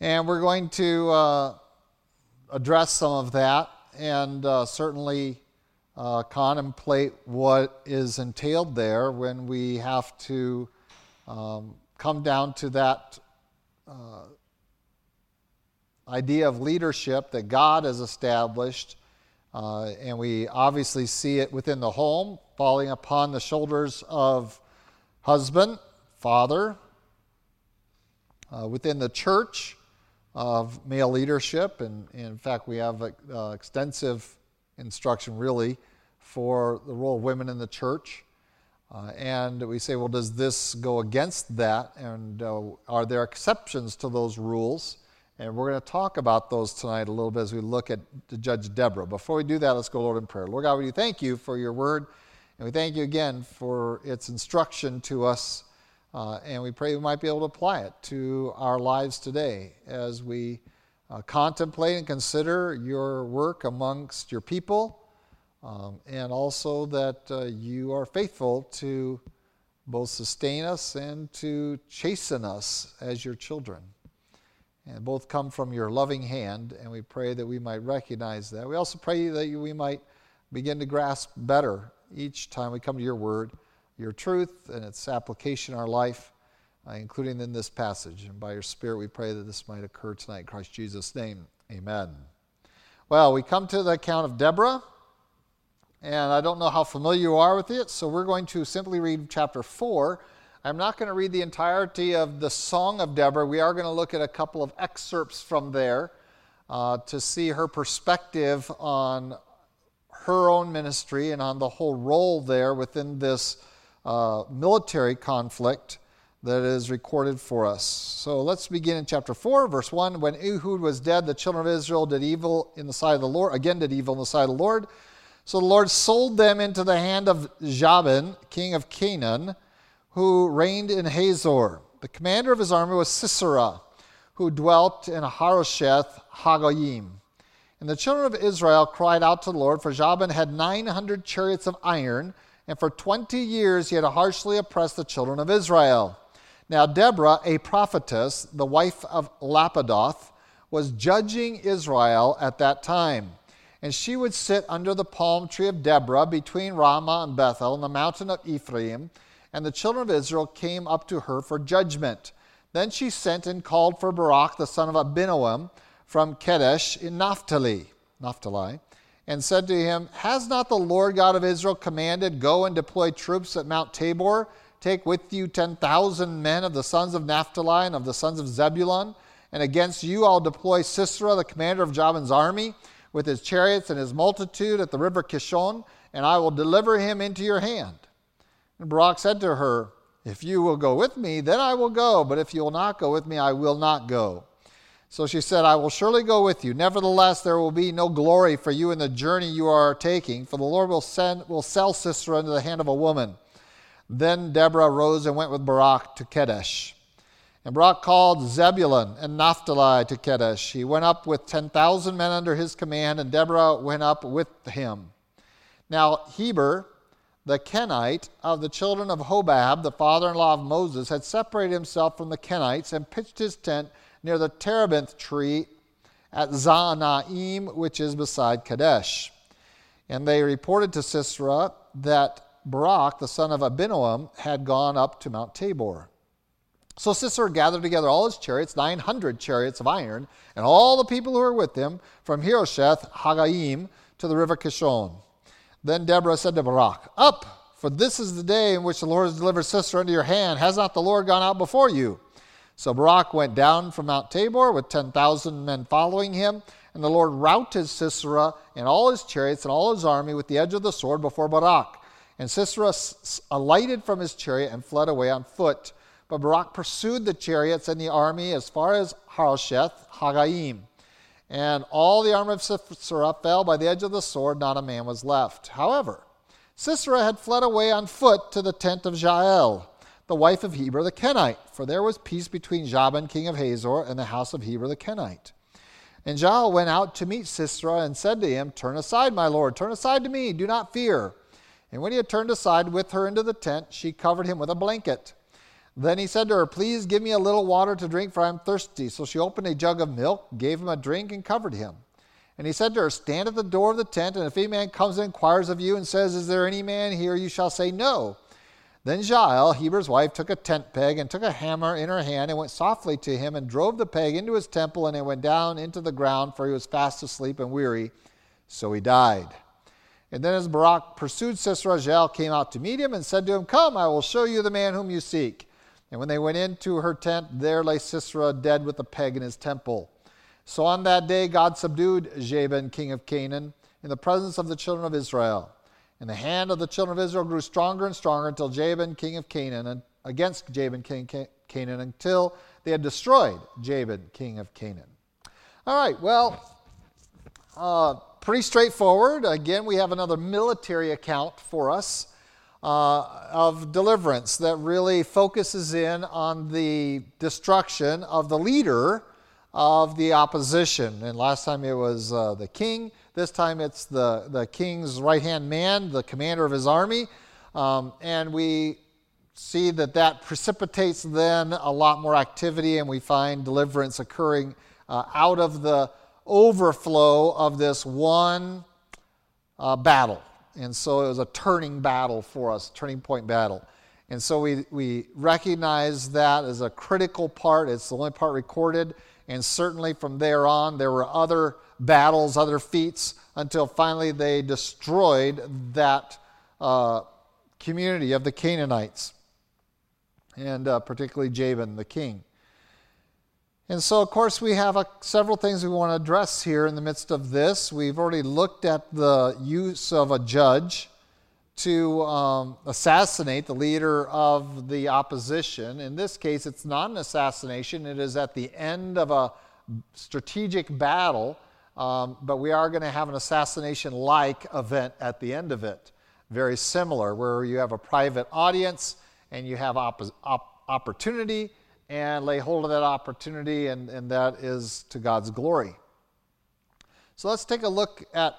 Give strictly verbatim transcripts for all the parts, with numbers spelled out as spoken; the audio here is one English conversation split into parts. And we're going to uh, address some of that and uh, certainly uh, contemplate what is entailed there when we have to um, come down to that uh, idea of leadership that God has established. Uh, and we obviously see it within the home, falling upon the shoulders of husband, father, uh, within the church of male leadership. And, and in fact, we have a, uh, extensive instruction, really, for the role of women in the church. Uh, and we say, well, does this go against that? And uh, are there exceptions to those rules? And we're going to talk about those tonight a little bit as we look at Judge Deborah. Before we do that, let's go, Lord, in prayer. Lord God, we thank you for your word, and we thank you again for its instruction to us, uh, and we pray we might be able to apply it to our lives today as we uh, contemplate and consider your work amongst your people, um, and also that uh, you are faithful to both sustain us and to chasten us as your children. And both come from your loving hand, and we pray that we might recognize that. We also pray that we might begin to grasp better each time we come to your word, your truth, and its application in our life, uh, including in this passage. And by your Spirit, we pray that this might occur tonight in Christ Jesus' name. Amen. Well, we come to the account of Deborah, and I don't know how familiar you are with it, so we're going to simply read chapter four. I'm not going to read the entirety of the Song of Deborah. We are going to look at a couple of excerpts from there uh, to see her perspective on her own ministry and on the whole role there within this uh, military conflict that is recorded for us. So let's begin in chapter four, verse one. When Ehud was dead, the children of Israel did evil in the sight of the Lord, again did evil in the sight of the Lord. So the Lord sold them into the hand of Jabin, king of Canaan, who reigned in Hazor. The commander of his army was Sisera, who dwelt in Harosheth Hagoyim. And the children of Israel cried out to the Lord, for Jabin had nine hundred chariots of iron, and for twenty years he had harshly oppressed the children of Israel. Now Deborah, a prophetess, the wife of Lapidoth, was judging Israel at that time. And she would sit under the palm tree of Deborah between Ramah and Bethel in the mountain of Ephraim, and the children of Israel came up to her for judgment. Then she sent and called for Barak, the son of Abinoam, from Kedesh in Naphtali, Naphtali, and said to him, "Has not the Lord God of Israel commanded, go and deploy troops at Mount Tabor? Take with you ten thousand men of the sons of Naphtali and of the sons of Zebulun, and against you I'll deploy Sisera, the commander of Jabin's army, with his chariots and his multitude at the river Kishon, and I will deliver him into your hand." And Barak said to her, "If you will go with me, then I will go. But if you will not go with me, I will not go." So she said, "I will surely go with you. Nevertheless, there will be no glory for you in the journey you are taking, for the Lord will send will sell Sisera into the hand of a woman." Then Deborah rose and went with Barak to Kedesh. And Barak called Zebulun and Naphtali to Kedesh. He went up with ten thousand men under his command, and Deborah went up with him. Now Heber, the Kenite of the children of Hobab, the father-in-law of Moses, had separated himself from the Kenites and pitched his tent near the Terebinth tree at Zaanaim, which is beside Kadesh. And they reported to Sisera that Barak, the son of Abinoam, had gone up to Mount Tabor. So Sisera gathered together all his chariots, nine hundred chariots of iron, and all the people who were with him from Harosheth Hagoyim to the river Kishon. Then Deborah said to Barak, "Up, for this is the day in which the Lord has delivered Sisera into your hand. Has not the Lord gone out before you?" So Barak went down from Mount Tabor with ten thousand men following him, and the Lord routed Sisera and all his chariots and all his army with the edge of the sword before Barak. And Sisera alighted from his chariot and fled away on foot. But Barak pursued the chariots and the army as far as Harosheth Hagoyim. And all the armor of Sisera fell by the edge of the sword, not a man was left. However, Sisera had fled away on foot to the tent of Jael, the wife of Heber the Kenite, for there was peace between Jabin, king of Hazor, and the house of Heber the Kenite. And Jael went out to meet Sisera and said to him, "Turn aside, my lord, turn aside to me, do not fear." And when he had turned aside with her into the tent, she covered him with a blanket. Then he said to her, please give me a little water to drink, for I am thirsty. So she opened a jug of milk, gave him a drink, and covered him. And he said to her, stand at the door of the tent, and if any man comes and inquires of you and says, is there any man here? You shall say no. Then Jael, Heber's wife, took a tent peg and took a hammer in her hand and went softly to him and drove the peg into his temple, and it went down into the ground, for he was fast asleep and weary. So he died. And then as Barak pursued Sisera, Jael came out to meet him and said to him, come, I will show you the man whom you seek. And when they went into her tent, there lay Sisera dead with a peg in his temple. So on that day God subdued Jabin, king of Canaan, in the presence of the children of Israel. And the hand of the children of Israel grew stronger and stronger until Jabin, king of Canaan, and against Jabin, king of Canaan, until they had destroyed Jabin, king of Canaan. All right, well, uh, pretty straightforward. Again, we have another military account for us uh, of deliverance that really focuses in on the destruction of the leader of the opposition. And last time it was uh, the king. This time it's the, the king's right-hand man, the commander of his army. Um, and we see that that precipitates then a lot more activity, and we find deliverance occurring uh, out of the overflow of this one uh, battle. And so it was a turning battle for us, turning point battle. And so we, we recognize that as a critical part. It's the only part recorded. And certainly from there on, there were other battles, other feats, until finally they destroyed that uh, community of the Canaanites, and uh, particularly Jabin, the king. And so, of course, we have a, several things we want to address here in the midst of this. We've already looked at the use of a judge to um, assassinate the leader of the opposition. In this case, it's not an assassination. It is at the end of a strategic battle, um, but we are going to have an assassination-like event at the end of it, very similar, where you have a private audience and you have op- op- opportunity and lay hold of that opportunity, and, and that is to God's glory. So let's take a look at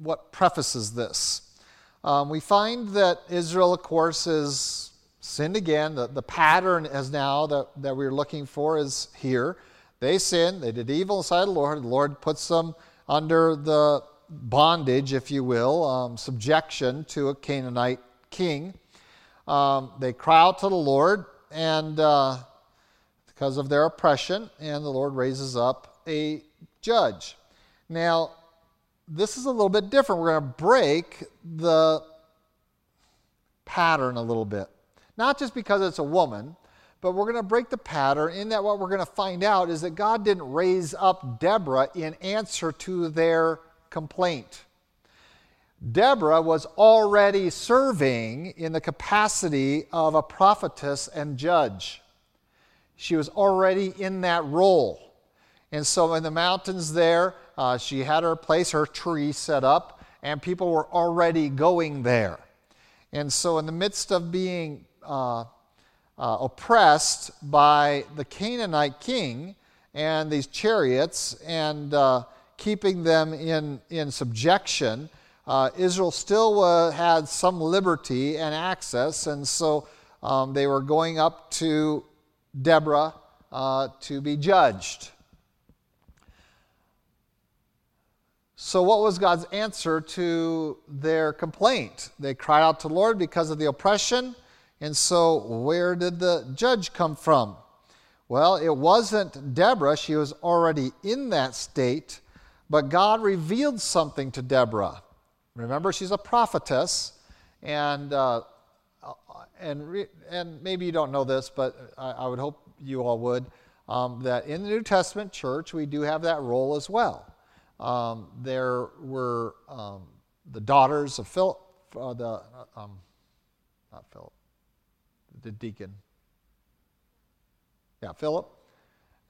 what prefaces this. Um, we find that Israel, of course, is sinned again. The, the pattern is now that, that we're looking for is here. They sinned. They did evil in the sight of the Lord. The Lord puts them under the bondage, if you will, um, subjection to a Canaanite king. Um, they cry out to the Lord, and uh, because of their oppression, and the Lord raises up a judge. Now, this is a little bit different. We're going to break the pattern a little bit. Not just because it's a woman, but we're going to break the pattern in that what we're going to find out is that God didn't raise up Deborah in answer to their complaint. Deborah was already serving in the capacity of a prophetess and judge. She was already in that role. And so in the mountains there, Uh, she had her place, her tree set up, and people were already going there. And so in the midst of being uh, uh, oppressed by the Canaanite king and these chariots and uh, keeping them in, in subjection, uh, Israel still uh, had some liberty and access. And so um, they were going up to Deborah uh, to be judged. So what was God's answer to their complaint? They cried out to the Lord because of the oppression. And so where did the judge come from? Well, it wasn't Deborah. She was already in that state. But God revealed something to Deborah. Remember, she's a prophetess. And uh, and, re- and maybe you don't know this, but I, I would hope you all would, um, that in the New Testament church, we do have that role as well. Um, there were um, the daughters of Philip, uh, the um, not Philip, the deacon, yeah, Philip,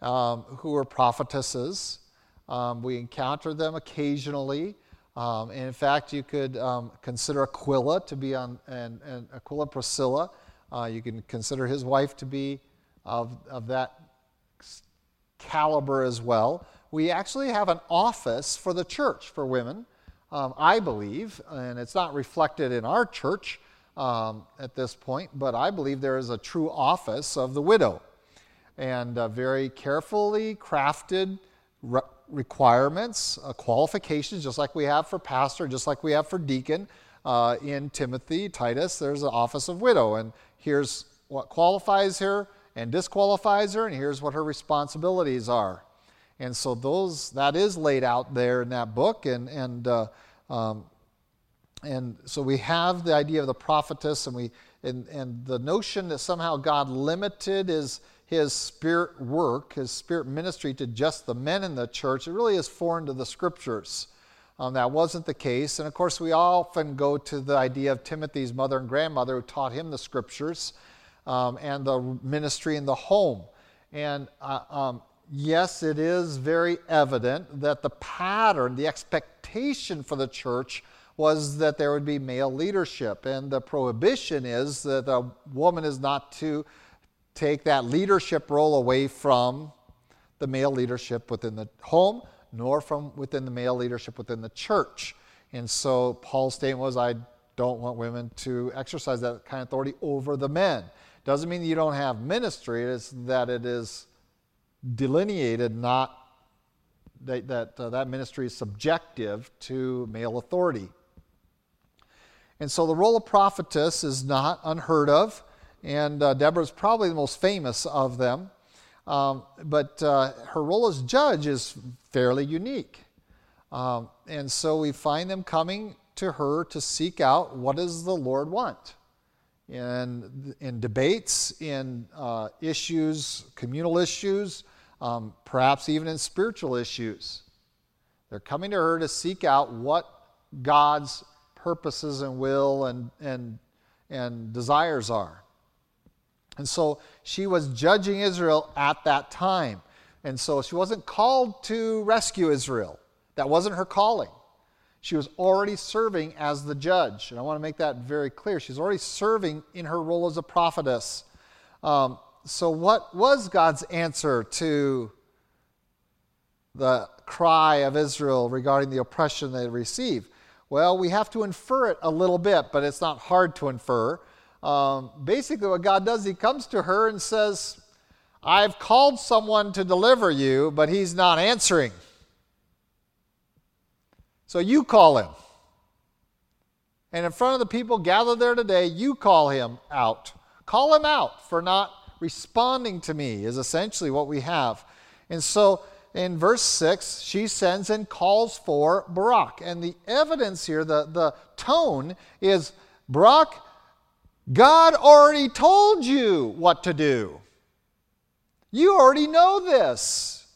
um, who were prophetesses. Um, we encounter them occasionally, um, and in fact, you could um, consider Aquila to be on, and, and Aquila Priscilla. Uh, you can consider his wife to be of of that caliber as well. We actually have an office for the church for women, um, I believe, and it's not reflected in our church, um, at this point, but I believe there is a true office of the widow and uh, very carefully crafted re- requirements, uh, qualifications, just like we have for pastor, just like we have for deacon. Uh, in Timothy, Titus, there's an office of widow, and here's what qualifies her and disqualifies her, and here's what her responsibilities are. And so those that is laid out there in that book, and and uh, um, and so we have the idea of the prophetess, and we and and the notion that somehow God limited his his spirit work, his spirit ministry to just the men in the church. It really is foreign to the scriptures. Um, that wasn't the case. And of course, we often go to the idea of Timothy's mother and grandmother who taught him the scriptures um, and the ministry in the home. And uh, um, yes, it is very evident that the pattern, the expectation for the church was that there would be male leadership. And the prohibition is that a woman is not to take that leadership role away from the male leadership within the home, nor from within the male leadership within the church. And so Paul's statement was, I don't want women to exercise that kind of authority over the men. Doesn't mean you don't have ministry, it's that it is delineated, not that that, uh, that ministry is subjective to male authority. And so the role of prophetess is not unheard of, and uh, Deborah's probably the most famous of them. Um, but uh, her role as judge is fairly unique. Um, and so we find them coming to her to seek out what does the Lord want. In, in debates, in uh, issues, communal issues, um, perhaps even in spiritual issues. They're coming to her to seek out what God's purposes and will and, and, and desires are. And so she was judging Israel at that time. And so she wasn't called to rescue Israel. That wasn't her calling. She was already serving as the judge. And I want to make that very clear. She's already serving in her role as a prophetess. Um, so what was God's answer to the cry of Israel regarding the oppression they receive? Well, we have to infer it a little bit, but it's not hard to infer. Um, basically what God does, he comes to her and says, I've called someone to deliver you, but he's not answering. So you call him. And in front of the people gathered there today, you call him out. Call him out for not responding to me is essentially what we have. And so in verse six, she sends and calls for Barak. And the evidence here, the, the tone is Barak, God already told you what to do. You already know this.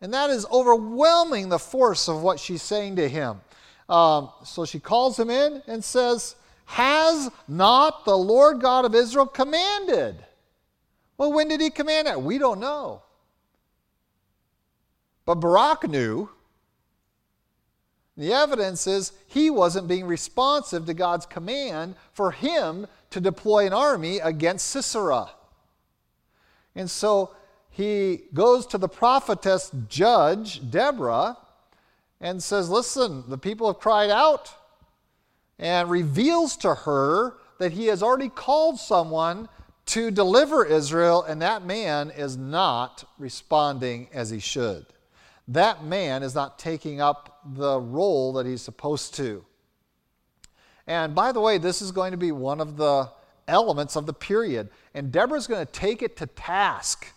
And that is overwhelming the force of what she's saying to him. Um, so she calls him in and says, has not the Lord God of Israel commanded? Well, when did he command it? We don't know. But Barak knew. The evidence is he wasn't being responsive to God's command for him to deploy an army against Sisera. And so he goes to the prophetess judge, Deborah, and says, listen, the people have cried out, and reveals to her that he has already called someone to deliver Israel, and that man is not responding as he should. That man is not taking up the role that he's supposed to. And by the way, this is going to be one of the elements of the period. And Deborah's going to take it to task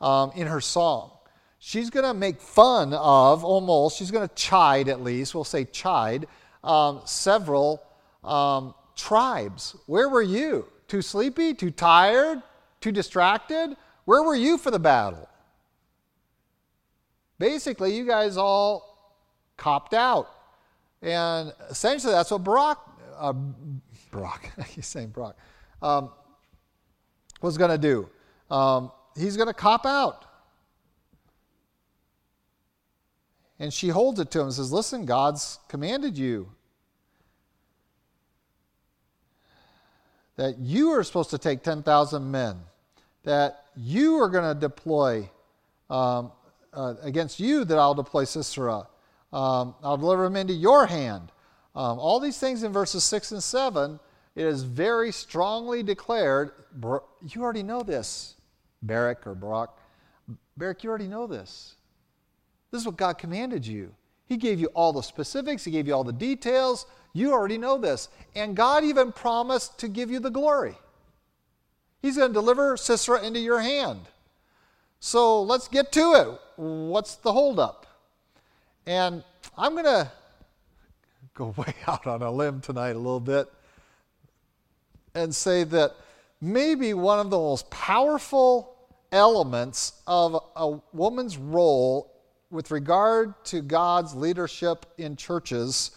um, in her song. She's going to make fun of, almost, she's going to chide at least, we'll say chide, um, several um, tribes. Where were you? Too sleepy? Too tired? Too distracted? Where were you for the battle? Basically, you guys all copped out. And essentially, that's what Barak, uh, Barak, I keep saying Barak, um, was going to do. Um, he's going to cop out. And she holds it to him and says, listen, God's commanded you that you are supposed to take ten thousand men, that you are going to deploy um Uh, against you that I'll deploy Sisera. Um, I'll deliver him into your hand. Um, all these things in verses six and seven it is very strongly declared, you already know this, Barak or Barak. Barak, you already know this. This is what God commanded you. He gave you all the specifics. He gave you all the details. You already know this. And God even promised to give you the glory. He's going to deliver Sisera into your hand. So let's get to it. What's the holdup? And I'm going to go way out on a limb tonight a little bit and say that maybe one of the most powerful elements of a woman's role with regard to God's leadership in churches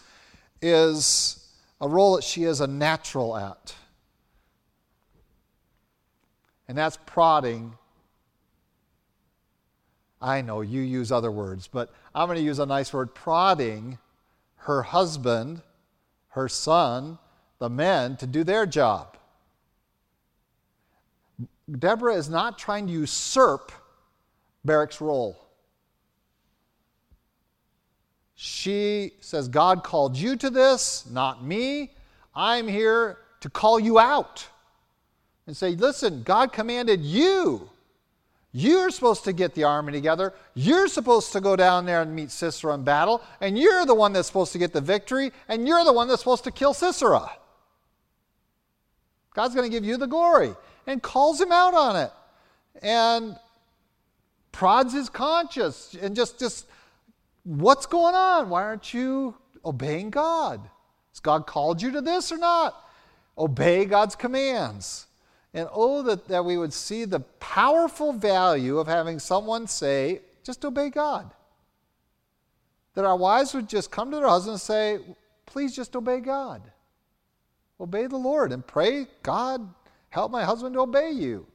is a role that she is a natural at. And that's prodding. I know you use other words, but I'm going to use a nice word, prodding her husband, her son, the men, to do their job. Deborah is not trying to usurp Barak's role. She says, God called you to this, not me. I'm here to call you out and say, listen, God commanded you. You're supposed to get the army together. You're supposed to go down there and meet Sisera in battle. And you're the one that's supposed to get the victory. And you're the one that's supposed to kill Sisera. God's going to give you the glory. And calls him out on it. And prods his conscience. And just, just what's going on? Why aren't you obeying God? Has God called you to this or not? Obey God's commands. And oh, that, that we would see the powerful value of having someone say, just obey God. That our wives would just come to their husbands and say, please just obey God. Obey the Lord and pray, God, help my husband to obey you.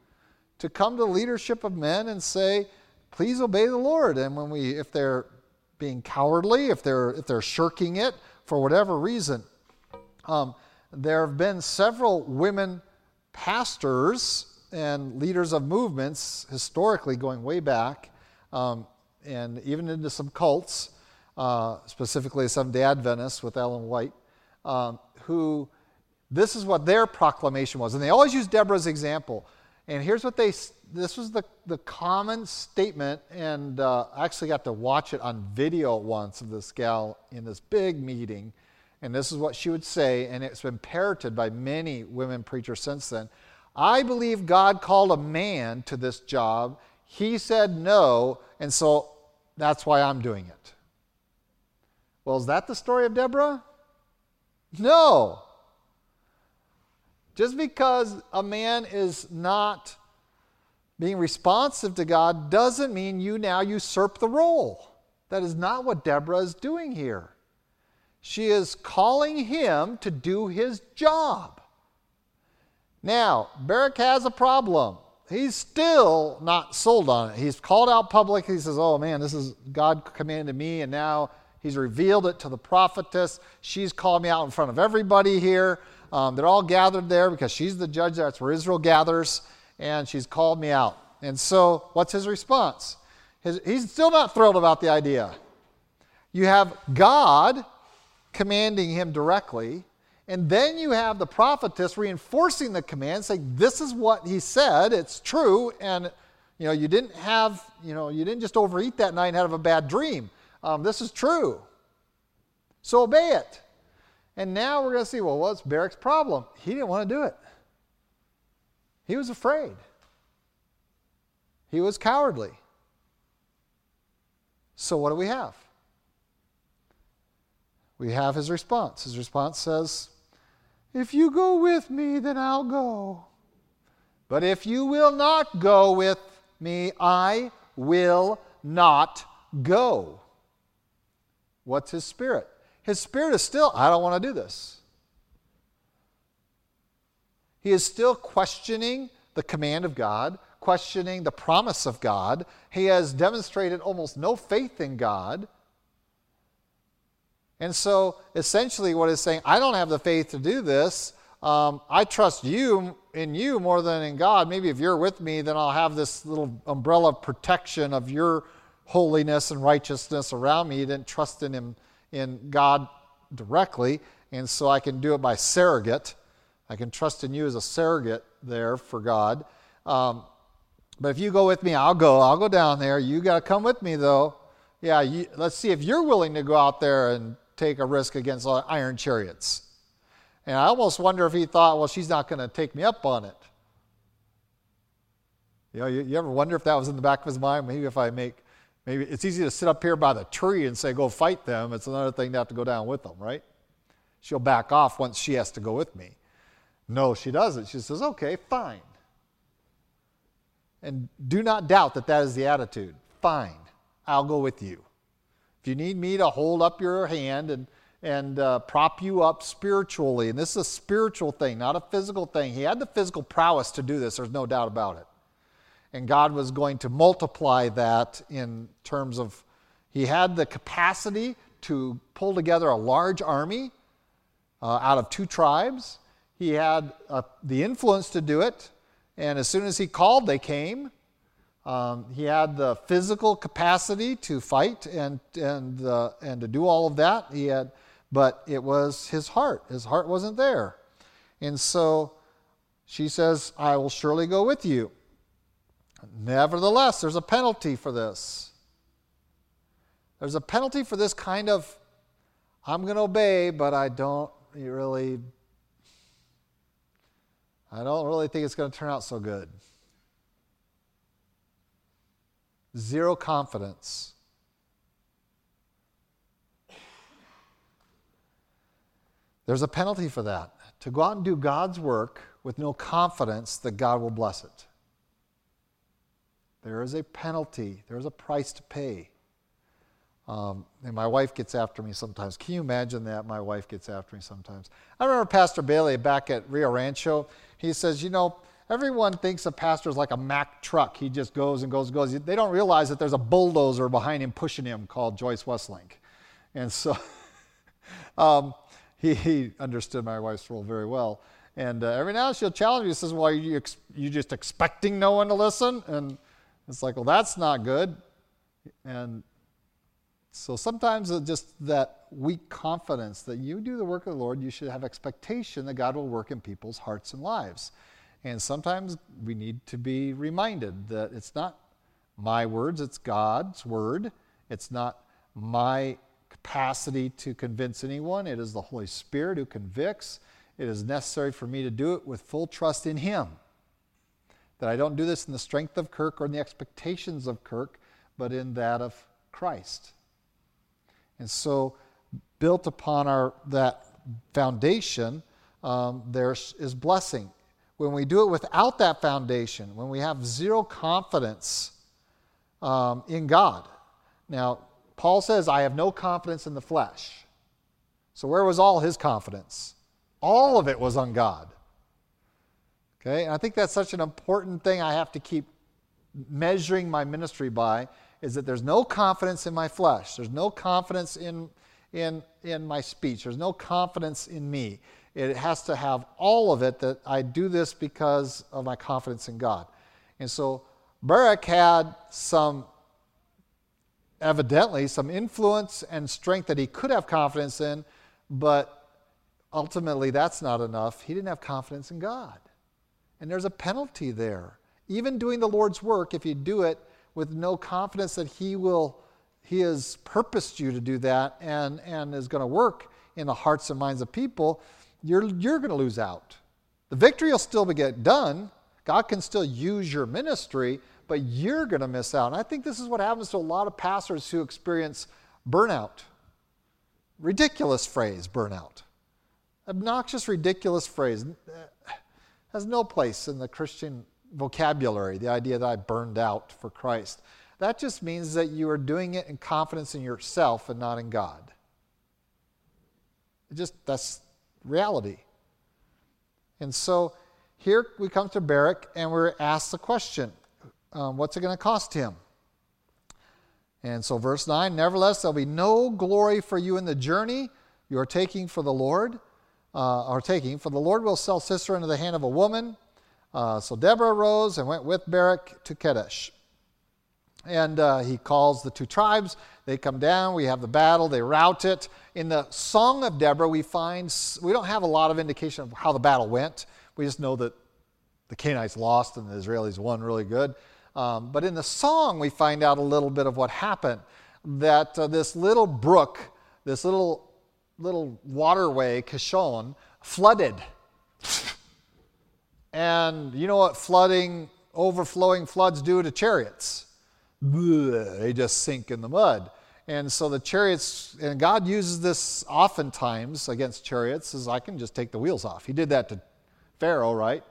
To come to the leadership of men and say, please obey the Lord. And when we, if they're being cowardly, if they're if they're shirking it for whatever reason, um, there have been several women pastors and leaders of movements historically going way back, um, and even into some cults, uh, specifically Seventh-day Adventists with Ellen White, um, who. This is what their proclamation was. And they always use Deborah's example. And here's what they, this was the, the common statement, and uh, I actually got to watch it on video once of this gal in this big meeting. And this is what she would say, and it's been parroted by many women preachers since then. I believe God called a man to this job. He said no, and so that's why I'm doing it. Well, is that the story of Deborah? No. Just because a man is not being responsive to God doesn't mean you now usurp the role. That is not what Deborah is doing here. She is calling him to do his job. Now, Barak has a problem. He's still not sold on it. He's called out publicly. He says, oh man, this is God commanded me, and now he's revealed it to the prophetess. She's called me out in front of everybody here. Um, they're all gathered there because she's the judge. That's where Israel gathers, and she's called me out. And so what's his response? His, he's still not thrilled about the idea. You have God commanding him directly, and then you have the prophetess reinforcing the command, saying, this is what he said, it's true, and you know, you didn't have, you know, you didn't just overeat that night and have a bad dream. Um, this is true. So obey it. And now we're going to see, well, what's Barak's problem? He didn't want to do it. He was afraid. He was cowardly. So what do we have? We have his response. His response says, if you go with me, then I'll go. But if you will not go with me, I will not go. What's his spirit? His spirit is still, I don't want to do this. He is still questioning the command of God, questioning the promise of God. He has demonstrated almost no faith in God. And so, essentially what he's saying, I don't have the faith to do this. Um, I trust you in you more than in God. Maybe if you're with me, then I'll have this little umbrella of protection of your holiness and righteousness around me. He didn't trust in him. in God directly, and so I can do it by surrogate. I can trust in you as a surrogate there for God. Um, but if you go with me, I'll go. I'll go down there. You got to come with me, though. Yeah, you, let's see if you're willing to go out there and take a risk against iron chariots. And I almost wonder if he thought, well, she's not going to take me up on it. You know, you, you ever wonder if that was in the back of his mind? Maybe if I make, maybe it's easy to sit up here by the tree and say, go fight them. It's another thing to have to go down with them, right? She'll back off once she has to go with me. No, she doesn't. She says, okay, fine. And do not doubt that that is the attitude. Fine, I'll go with you. If you need me to hold up your hand and and uh, prop you up spiritually, and this is a spiritual thing, not a physical thing. He had the physical prowess to do this. There's no doubt about it. And God was going to multiply that in terms of he had the capacity to pull together a large army uh, out of two tribes. He had uh, the influence to do it, and as soon as he called, they came. Um, he had the physical capacity to fight and and uh, and to do all of that. He had, but it was his heart. His heart wasn't there, and so she says, "I will surely go with you." Nevertheless, there's a penalty for this. There's a penalty for this kind of, I'm going to obey, but I don't really, I don't really think it's going to turn out so good. Zero confidence. There's a penalty for that. To go out and do God's work with no confidence that God will bless it. There is a penalty. There is a price to pay. Um, and my wife gets after me sometimes. Can you imagine that? My wife gets after me sometimes. I remember Pastor Bailey back at Rio Rancho. He says, you know, everyone thinks a pastor is like a Mack truck. He just goes and goes and goes. They don't realize that there's a bulldozer behind him pushing him called Joyce Westlink. And so um, he, he understood my wife's role very well. And uh, every now and then she'll challenge me. She says, well, are you, ex- you just expecting no one to listen? And it's like, well, that's not good. And so sometimes it's just that weak confidence that you do the work of the Lord, you should have expectation that God will work in people's hearts and lives. And sometimes we need to be reminded that it's not my words, it's God's word. It's not my capacity to convince anyone. It is the Holy Spirit who convicts. It is necessary for me to do it with full trust in Him. That I don't do this in the strength of Kirk or in the expectations of Kirk, but in that of Christ. And so, built upon our that foundation, um, there is blessing. When we do it without that foundation, when we have zero confidence um, in God. Now, Paul says, I have no confidence in the flesh. So where was all his confidence? All of it was on God. Okay, and I think that's such an important thing I have to keep measuring my ministry by, is that there's no confidence in my flesh. There's no confidence in, in, in my speech. There's no confidence in me. It has to have all of it, that I do this because of my confidence in God. And so Barak had some, evidently, some influence and strength that he could have confidence in, but ultimately that's not enough. He didn't have confidence in God. And there's a penalty there. Even doing the Lord's work, if you do it with no confidence that He will, He has purposed you to do that and, and is going to work in the hearts and minds of people, you're, you're going to lose out. The victory will still get done. God can still use your ministry, but you're going to miss out. And I think this is what happens to a lot of pastors who experience burnout. Ridiculous phrase, burnout. Obnoxious, ridiculous phrase. Has no place in the Christian vocabulary, the idea that I burned out for Christ. That just means that you are doing it in confidence in yourself and not in God. It just, that's reality. And so here we come to Barak and we're asked the question, um, what's it going to cost him? And so verse nine, nevertheless, there'll be no glory for you in the journey you are taking for the Lord. Uh, are taking, for the Lord will sell Sisera into the hand of a woman. Uh, so Deborah arose and went with Barak to Kedesh. And uh, he calls the two tribes. They come down. We have the battle. They rout it. In the Song of Deborah, we find, we don't have a lot of indication of how the battle went. We just know that the Canaanites lost and the Israelis won really good. Um, but in the song, we find out a little bit of what happened. That uh, this little brook, this little little waterway, Kishon, flooded. And you know what flooding, overflowing floods do to chariots? They just sink in the mud. And so the chariots, and God uses this oftentimes against chariots, is I can just take the wheels off. He did that to Pharaoh, right?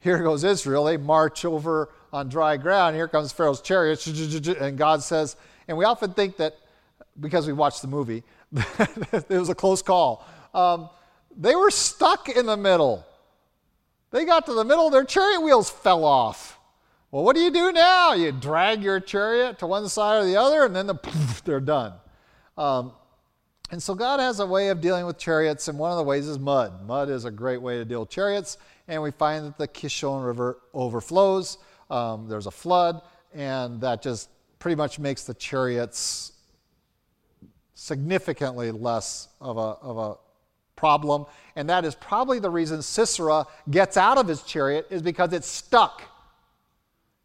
Here goes Israel. They march over on dry ground. Here comes Pharaoh's chariots. And God says, and we often think that, because we watched the movie, it was a close call. Um, they were stuck in the middle. They got to the middle. Their chariot wheels fell off. Well, what do you do now? You drag your chariot to one side or the other, and then the, poof, they're done. Um, and so God has a way of dealing with chariots, and one of the ways is mud. Mud is a great way to deal with chariots, and we find that the Kishon River overflows. Um, there's a flood, and that just pretty much makes the chariots significantly less of a, of a problem. And that is probably the reason Sisera gets out of his chariot, is because it's stuck.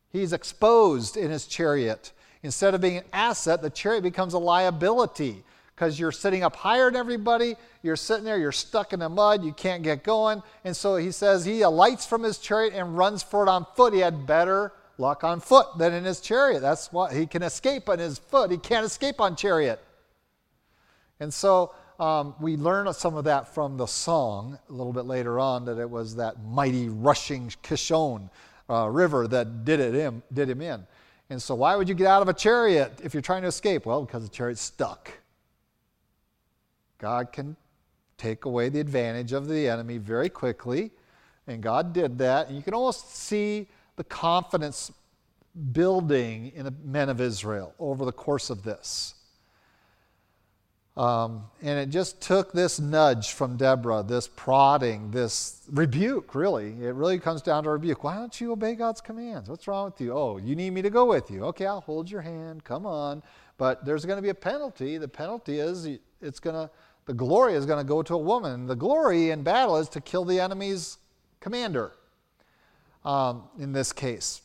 He's exposed in his chariot. Instead of being an asset, the chariot becomes a liability because you're sitting up higher than everybody. You're sitting there. You're stuck in the mud. You can't get going. And so he says he alights from his chariot and runs for it on foot. He had better luck on foot than in his chariot. That's why he can escape on his foot. He can't escape on chariot. And so um, we learn some of that from the song a little bit later on, that it was that mighty rushing Kishon Uh, river that did it him did him in. And so why would you get out of a chariot if you're trying to escape? Well, because the chariot's stuck. God can take away the advantage of the enemy very quickly, and God did that. And you can almost see the confidence building in the men of Israel over the course of this. Um, and it just took this nudge from Deborah, this prodding, this rebuke, really. It really comes down to rebuke. Why don't you obey God's commands? What's wrong with you? Oh, you need me to go with you. Okay, I'll hold your hand. Come on. But there's going to be a penalty. The penalty is it's going to, the glory is going to go to a woman. The glory in battle is to kill the enemy's commander um, in this case.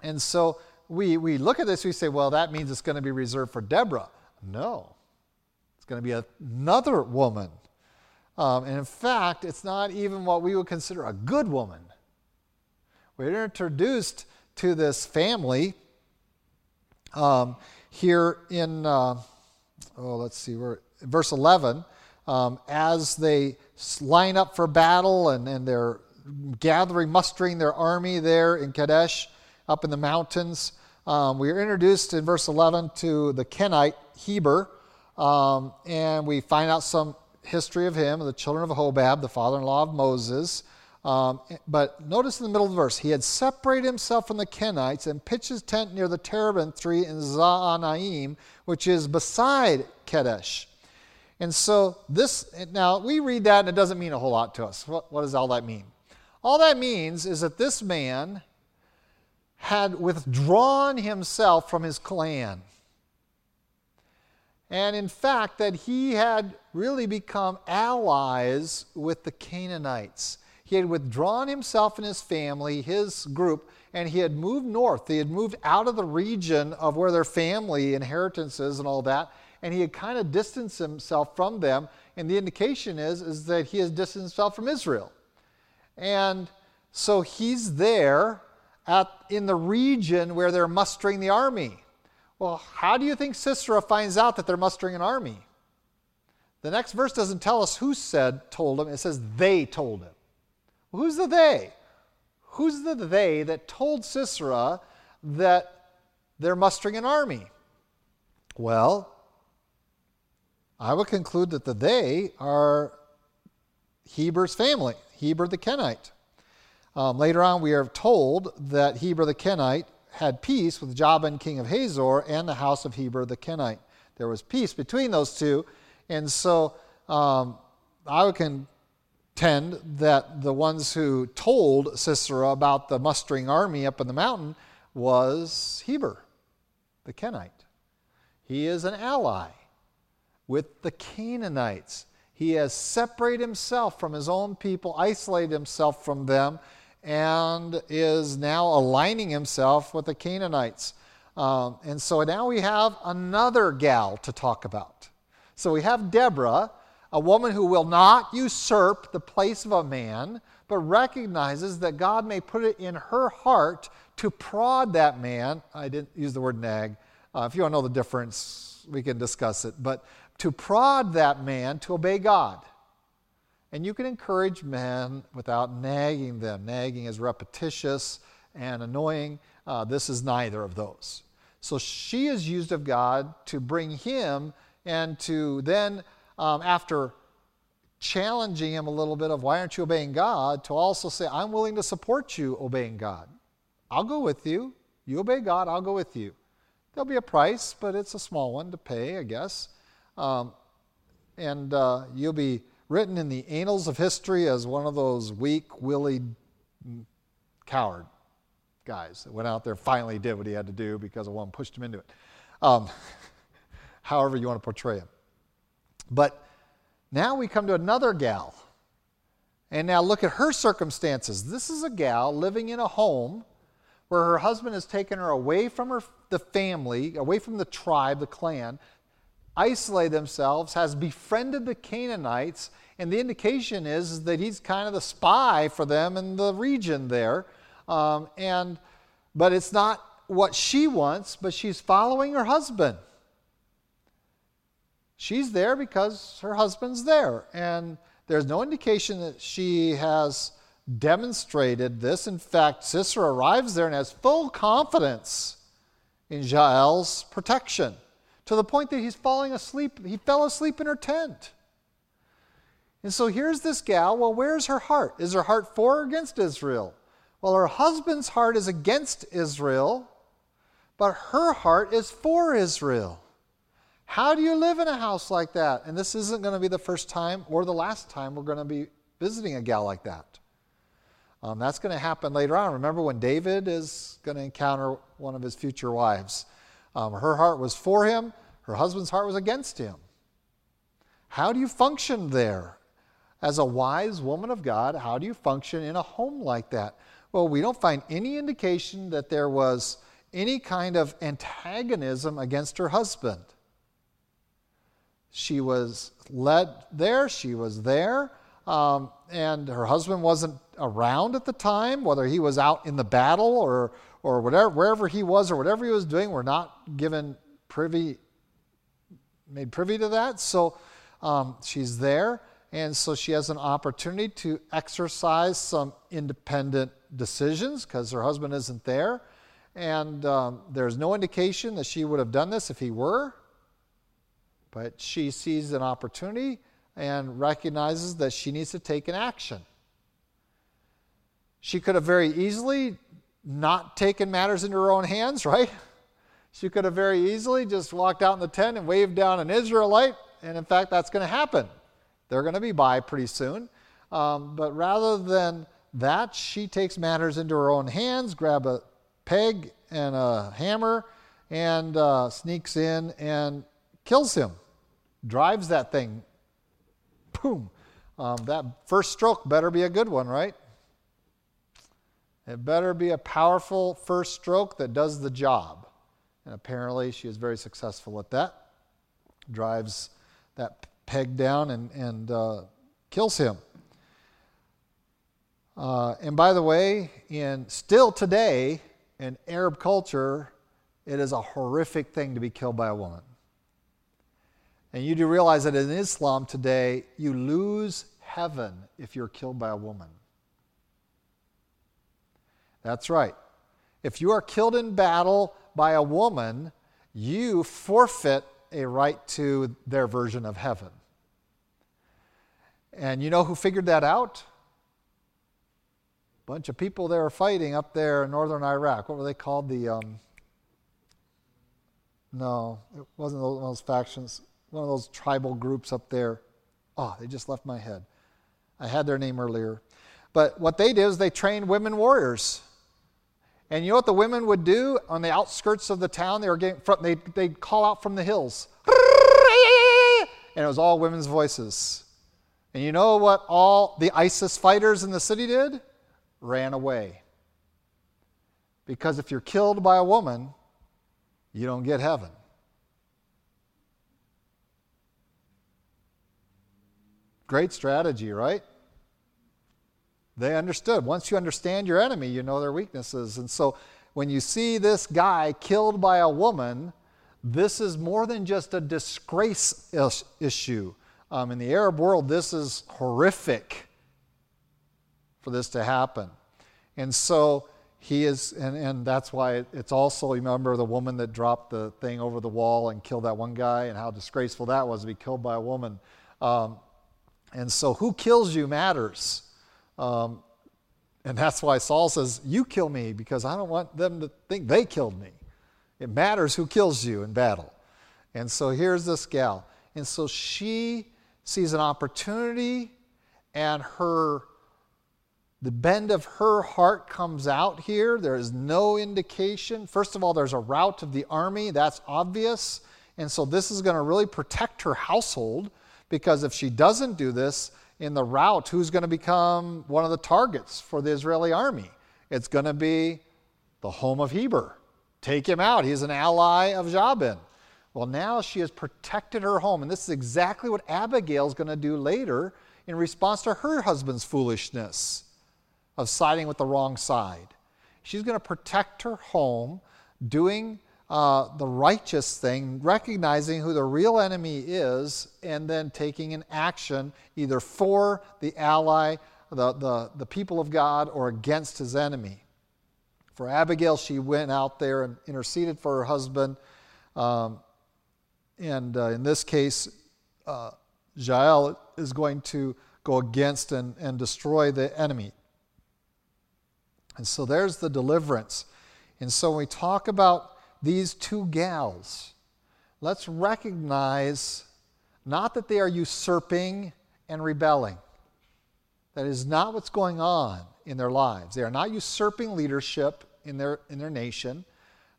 And so we, we look at this, we say, well, that means it's going to be reserved for Deborah. No. It's going to be another woman. Um, and in fact, it's not even what we would consider a good woman. We're introduced to this family um, here in, uh, oh, let's see, we're, verse eleven. Um, as they line up for battle and, and they're gathering, mustering their army there in Kedesh up in the mountains, um, we are introduced in verse eleven to the Kenite, Heber. Um, and we find out some history of him, the children of Hobab, the father-in-law of Moses. Um, but notice in the middle of the verse, he had separated himself from the Kenites and pitched his tent near the Terebinth tree in Zaanaim, which is beside Kedesh. And so this, now we read that and it doesn't mean a whole lot to us. What, what does all that mean? All that means is that this man had withdrawn himself from his clan. And in fact, that he had really become allies with the Canaanites. He had withdrawn himself and his family, his group, and he had moved north. He had moved out of the region of where their family inheritances and all that, and he had kind of distanced himself from them. And the indication is, is that he has distanced himself from Israel. And so he's there at, in the region where they're mustering the army. Well, how do you think Sisera finds out that they're mustering an army? The next verse doesn't tell us who said, told him. It says they told him. Well, who's the they? Who's the they that told Sisera that they're mustering an army? Well, I would conclude that the they are Heber's family, Heber the Kenite. Um, later on, we are told that Heber the Kenite had peace with Jabin, king of Hazor, and the house of Heber the Kenite. There was peace between those two. And so um, I would contend that the ones who told Sisera about the mustering army up in the mountain was Heber, the Kenite. He is an ally with the Canaanites. He has separated himself from his own people, isolated himself from them, and is now aligning himself with the Canaanites. Um, and so now we have another gal to talk about. So we have Deborah, a woman who will not usurp the place of a man, but recognizes that God may put it in her heart to prod that man. I didn't use the word nag. Uh, if you don't know the difference, we can discuss it. But to prod that man to obey God. And you can encourage men without nagging them. Nagging is repetitious and annoying. Uh, this is neither of those. So she is used of God to bring him and to then, um, after challenging him a little bit of why aren't you obeying God, to also say, I'm willing to support you obeying God. I'll go with you. You obey God, I'll go with you. There'll be a price, but it's a small one to pay, I guess. Um, and uh, you'll be written in the annals of history as one of those weak-willied coward guys that went out there, finally did what he had to do because one pushed him into it. Um, however you want to portray him. But now we come to another gal. And now look at her circumstances. This is a gal living in a home where her husband has taken her away from her the family, away from the tribe, the clan, isolated themselves, has befriended the Canaanites, and the indication is that he's kind of the spy for them in the region there. Um, and but it's not what she wants, but she's following her husband. She's there because her husband's there, and there's no indication that she has demonstrated this. In fact, Sisera arrives there and has full confidence in Jael's protection, to the point that he's falling asleep. He fell asleep in her tent. And so here's this gal. Well, where's her heart? Is her heart for or against Israel? Well, her husband's heart is against Israel, but her heart is for Israel. How do you live in a house like that? And this isn't going to be the first time or the last time we're going to be visiting a gal like that. Um, that's going to happen later on. Remember when David is going to encounter one of his future wives. Um, her heart was for him. Her husband's heart was against him. How do you function there? As a wise woman of God, how do you function in a home like that? Well, we don't find any indication that there was any kind of antagonism against her husband. She was led there. She was there. Um, and her husband wasn't around at the time, whether he was out in the battle or or whatever, wherever he was or whatever he was doing. We're not given privy, made privy to that. So um, she's there, and so she has an opportunity to exercise some independent decisions because her husband isn't there. And um, there's no indication that she would have done this if he were, but she sees an opportunity and recognizes that she needs to take an action. She could have very easily not taken matters into her own hands, right? She could have very easily just walked out in the tent and waved down an Israelite, and in fact, that's going to happen. They're going to be by pretty soon. Um, but rather than that, she takes matters into her own hands, grab a peg and a hammer, and uh, sneaks in and kills him, drives that thing. Boom. Um, that first stroke better be a good one, right? It better be a powerful first stroke that does the job. And apparently she is very successful at that. Drives that peg down and, and uh, kills him. Uh, and by the way, in still today, in Arab culture, it is a horrific thing to be killed by a woman. And you do realize that in Islam today, you lose heaven if you're killed by a woman. That's right. If you are killed in battle by a woman, you forfeit a right to their version of heaven. And you know who figured that out? A bunch of people they were fighting up there in northern Iraq. What were they called? The, um, no, it wasn't one of those factions. One of those tribal groups up there. Oh, they just left my head. I had their name earlier. But what they did is they trained women warriors. And you know what the women would do on the outskirts of the town? They were getting from, they'd, they'd call out from the hills. And it was all women's voices. And you know what all the ISIS fighters in the city did? Ran away. Because if you're killed by a woman, you don't get heaven. Great strategy, right? They understood. Once you understand your enemy, you know their weaknesses. And so when you see this guy killed by a woman, this is more than just a disgrace is- issue. Um, in the Arab world, this is horrific for this to happen. And so he is, and, and that's why it's also, remember the woman that dropped the thing over the wall and killed that one guy, and how disgraceful that was to be killed by a woman. Um, and so who kills you matters. Um, and that's why Saul says, you kill me, because I don't want them to think they killed me. It matters who kills you in battle. And so here's this gal. And so she sees an opportunity, and her, the bend of her heart comes out here. There is no indication. First of all, there's a rout of the army. That's obvious. And so this is going to really protect her household, because if she doesn't do this in the rout, who's going to become one of the targets for the Israeli army? It's going to be the home of Heber. Take him out. He's an ally of Jabin. Well, now she has protected her home, and this is exactly what Abigail's going to do later in response to her husband's foolishness of siding with the wrong side. She's going to protect her home, doing uh, the righteous thing, recognizing who the real enemy is, and then taking an action either for the ally, the, the, the people of God, or against his enemy. For Abigail, she went out there and interceded for her husband, um, And uh, in this case, uh, Jael is going to go against and, and destroy the enemy. And so there's the deliverance. And so when we talk about these two gals, let's recognize not that they are usurping and rebelling. That is not what's going on in their lives. They are not usurping leadership in their, in their nation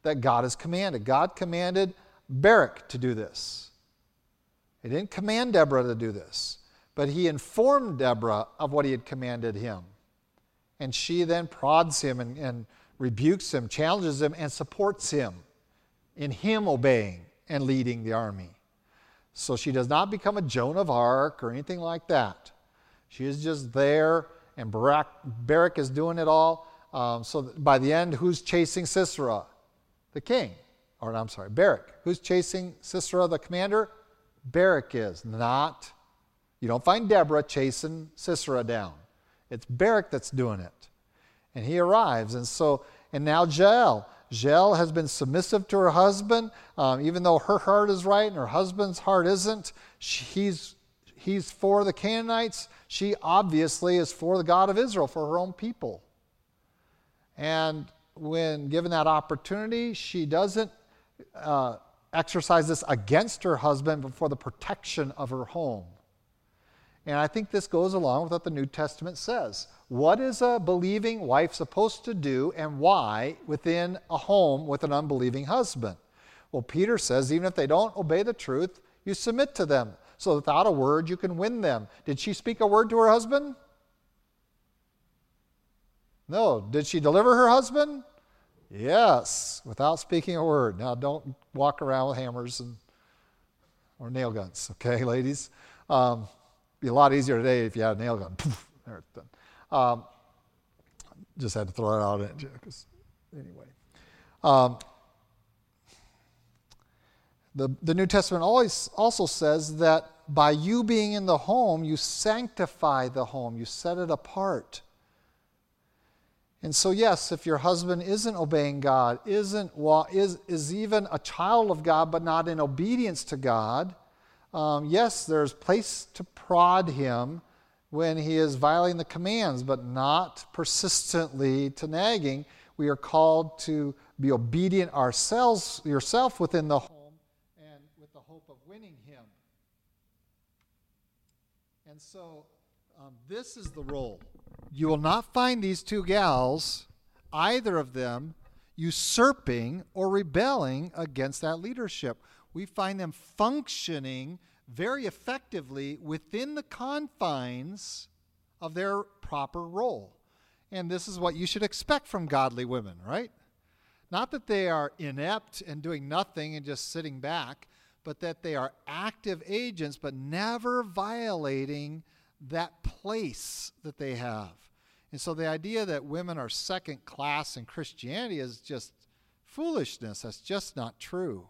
that God has commanded. God commanded Barak to do this. He didn't command Deborah to do this, but he informed Deborah of what he had commanded him. And she then prods him and, and rebukes him, challenges him, and supports him in him obeying and leading the army. So she does not become a Joan of Arc or anything like that. She is just there, and Barak, Barak is doing it all. Um, so by the end, who's chasing Sisera? The king. Or I'm sorry, Barak. Who's chasing Sisera, the commander? Barak is, not. You don't find Deborah chasing Sisera down. It's Barak that's doing it. And he arrives. And so, and now Jael. Jael has been submissive to her husband. Um, even though her heart is right and her husband's heart isn't, she, he's, he's for the Canaanites. She obviously is for the God of Israel, for her own people. And when given that opportunity, she doesn't Uh, exercise this against her husband, but for the protection of her home. And I think this goes along with what the New Testament says. What is a believing wife supposed to do, and why, within a home with an unbelieving husband? Well, Peter says, even if they don't obey the truth, you submit to them, so that without a word you can win them. Did she speak a word to her husband? No. Did she deliver her husband? Yes, without speaking a word. Now, don't walk around with hammers and or nail guns, okay, ladies? Um, it'd be a lot easier today if you had a nail gun. Poof, there it's done. Um, just had to throw it out at you, because anyway. Um, the, the New Testament always also says that by you being in the home, you sanctify the home, you set it apart. And so, yes, if your husband isn't obeying God, isn't is is even a child of God, but not in obedience to God, um, yes, there's place to prod him when he is violating the commands, but not persistently to nagging. We are called to be obedient ourselves, yourself within the home, and with the hope of winning him. And so, um, this is the role. You will not find these two gals, either of them, usurping or rebelling against that leadership. We find them functioning very effectively within the confines of their proper role. And this is what you should expect from godly women, right? Not that they are inept and doing nothing and just sitting back, but that they are active agents, but never violating that place that they have. And so the idea that women are second class in Christianity is just foolishness. That's just not true.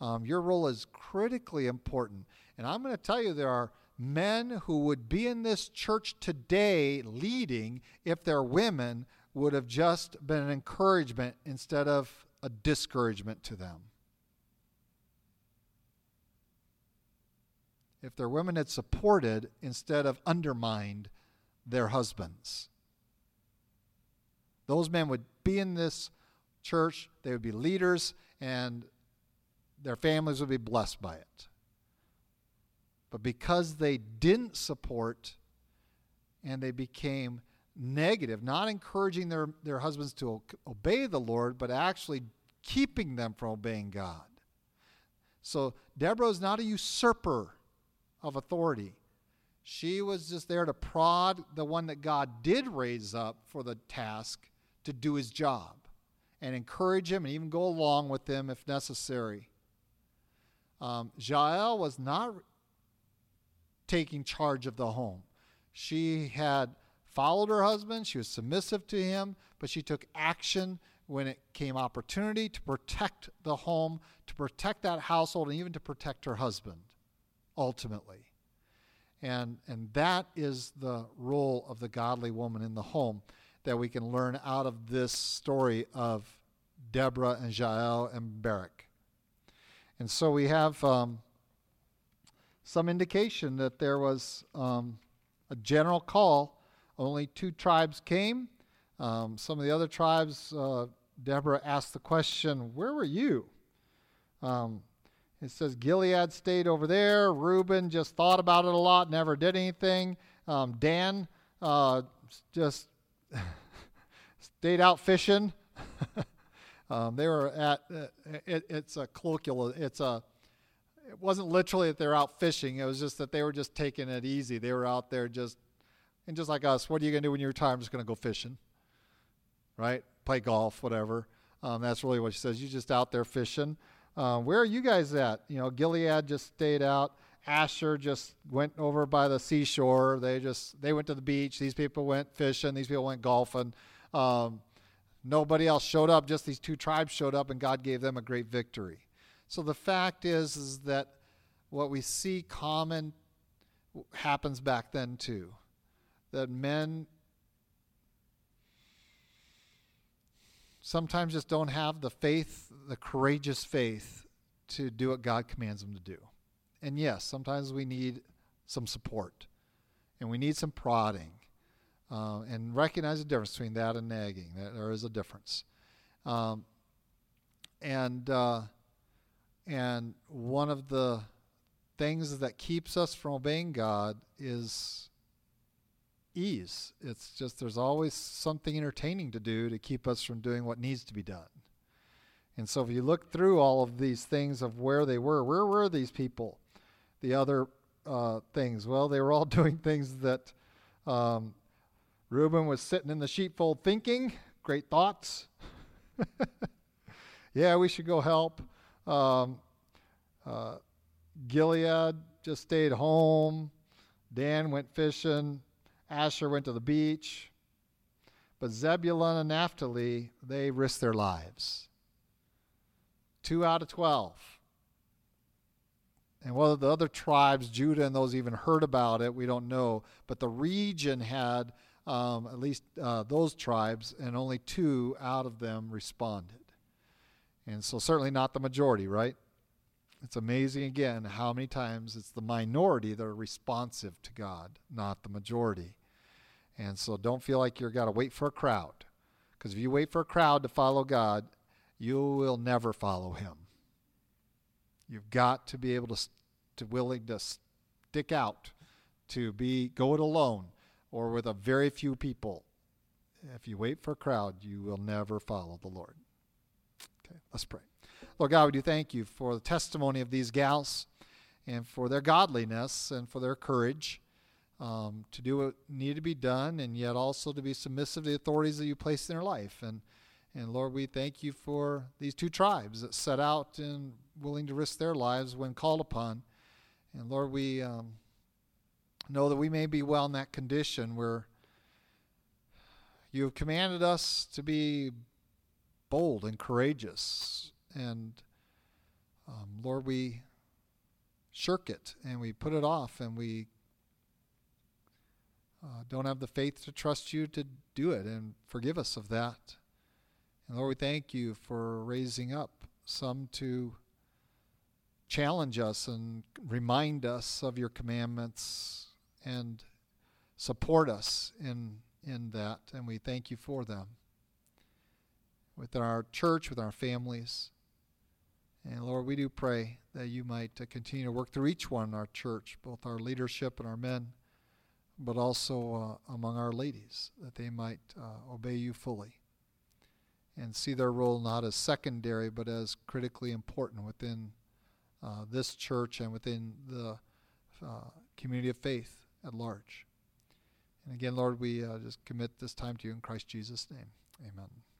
Um, your role is critically important. And I'm going to tell you, there are men who would be in this church today leading if their women would have just been an encouragement instead of a discouragement to them. If their women had supported instead of undermined their husbands. Those men would be in this church, they would be leaders, and their families would be blessed by it. But because they didn't support and they became negative, not encouraging their, their husbands to obey the Lord, but actually keeping them from obeying God. So Deborah is not a usurper of authority. She was just there to prod the one that God did raise up for the task to do his job and encourage him and even go along with him if necessary. Um, Jael was not taking charge of the home. She had followed her husband. She was submissive to him, but she took action when it came opportunity to protect the home, to protect that household, and even to protect her husband, ultimately. And, and that is the role of the godly woman in the home that we can learn out of this story of Deborah and Jael and Barak. And so we have um, some indication that there was um, a general call. Only two tribes came. Um, some of the other tribes, uh, Deborah asked the question, where were you? Um, It says Gilead stayed over there. Reuben just thought about it a lot, never did anything. Um, Dan uh, just stayed out fishing. um, they were at. Uh, it, it's a colloquial. It's a. It wasn't literally that they were out fishing. It was just that they were just taking it easy. They were out there just, and just like us. What are you gonna do when you retire? I'm just gonna go fishing, right? Play golf, whatever. Um, that's really what she says. You're just out there fishing. Uh, where are you guys at? You know, Gilead just stayed out. Asher just went over by the seashore. They just they went to the beach. These people went fishing. These people went golfing. Um, nobody else showed up. Just these two tribes showed up, and God gave them a great victory. So the fact is, is that what we see common happens back then too. That men sometimes just don't have the faith, the courageous faith to do what God commands them to do. And yes, sometimes we need some support and we need some prodding uh, and recognize the difference between that and nagging. There is a difference. Um, and uh, and one of the things that keeps us from obeying God is ease. It's just there's always something entertaining to do to keep us from doing what needs to be done. And so if you look through all of these things of where they were, where were these people? The other uh, things, well, they were all doing things that um, Reuben was sitting in the sheepfold thinking, great thoughts. Yeah, we should go help. Um, uh, Gilead just stayed home. Dan went fishing. Asher went to the beach. But Zebulun and Naphtali, they risked their lives. Two out of twelve. And whether the other tribes, Judah and those even heard about it, we don't know. But the region had um, at least uh, those tribes, and only two out of them responded. And so certainly not the majority, right? It's amazing, again, how many times it's the minority that are responsive to God, not the majority. And so don't feel like you've got to wait for a crowd. Because if you wait for a crowd to follow God, you will never follow him. You've got to be able to, to willing to stick out, to be go it alone, or with a very few people. If you wait for a crowd, you will never follow the Lord. Okay, let's pray. Lord God, we do thank you for the testimony of these gals and for their godliness and for their courage um, to do what needed to be done and yet also to be submissive to the authorities that you placed in their life. And, and Lord, we thank you for these two tribes that set out and willing to risk their lives when called upon. And Lord, we um, know that we may be well in that condition where you have commanded us to be bold and courageous, and um, Lord, we shirk it and we put it off, and we uh, don't have the faith to trust you to do it, and forgive us of that. And Lord, we thank you for raising up some to challenge us and remind us of your commandments and support us in in that, and we thank you for them within our church, with our families. And Lord, we do pray that you might continue to work through each one in our church, both our leadership and our men, but also uh, among our ladies, that they might uh, obey you fully and see their role not as secondary, but as critically important within uh, this church and within the uh, community of faith at large. And again, Lord, we uh, just commit this time to you in Christ Jesus' name. Amen.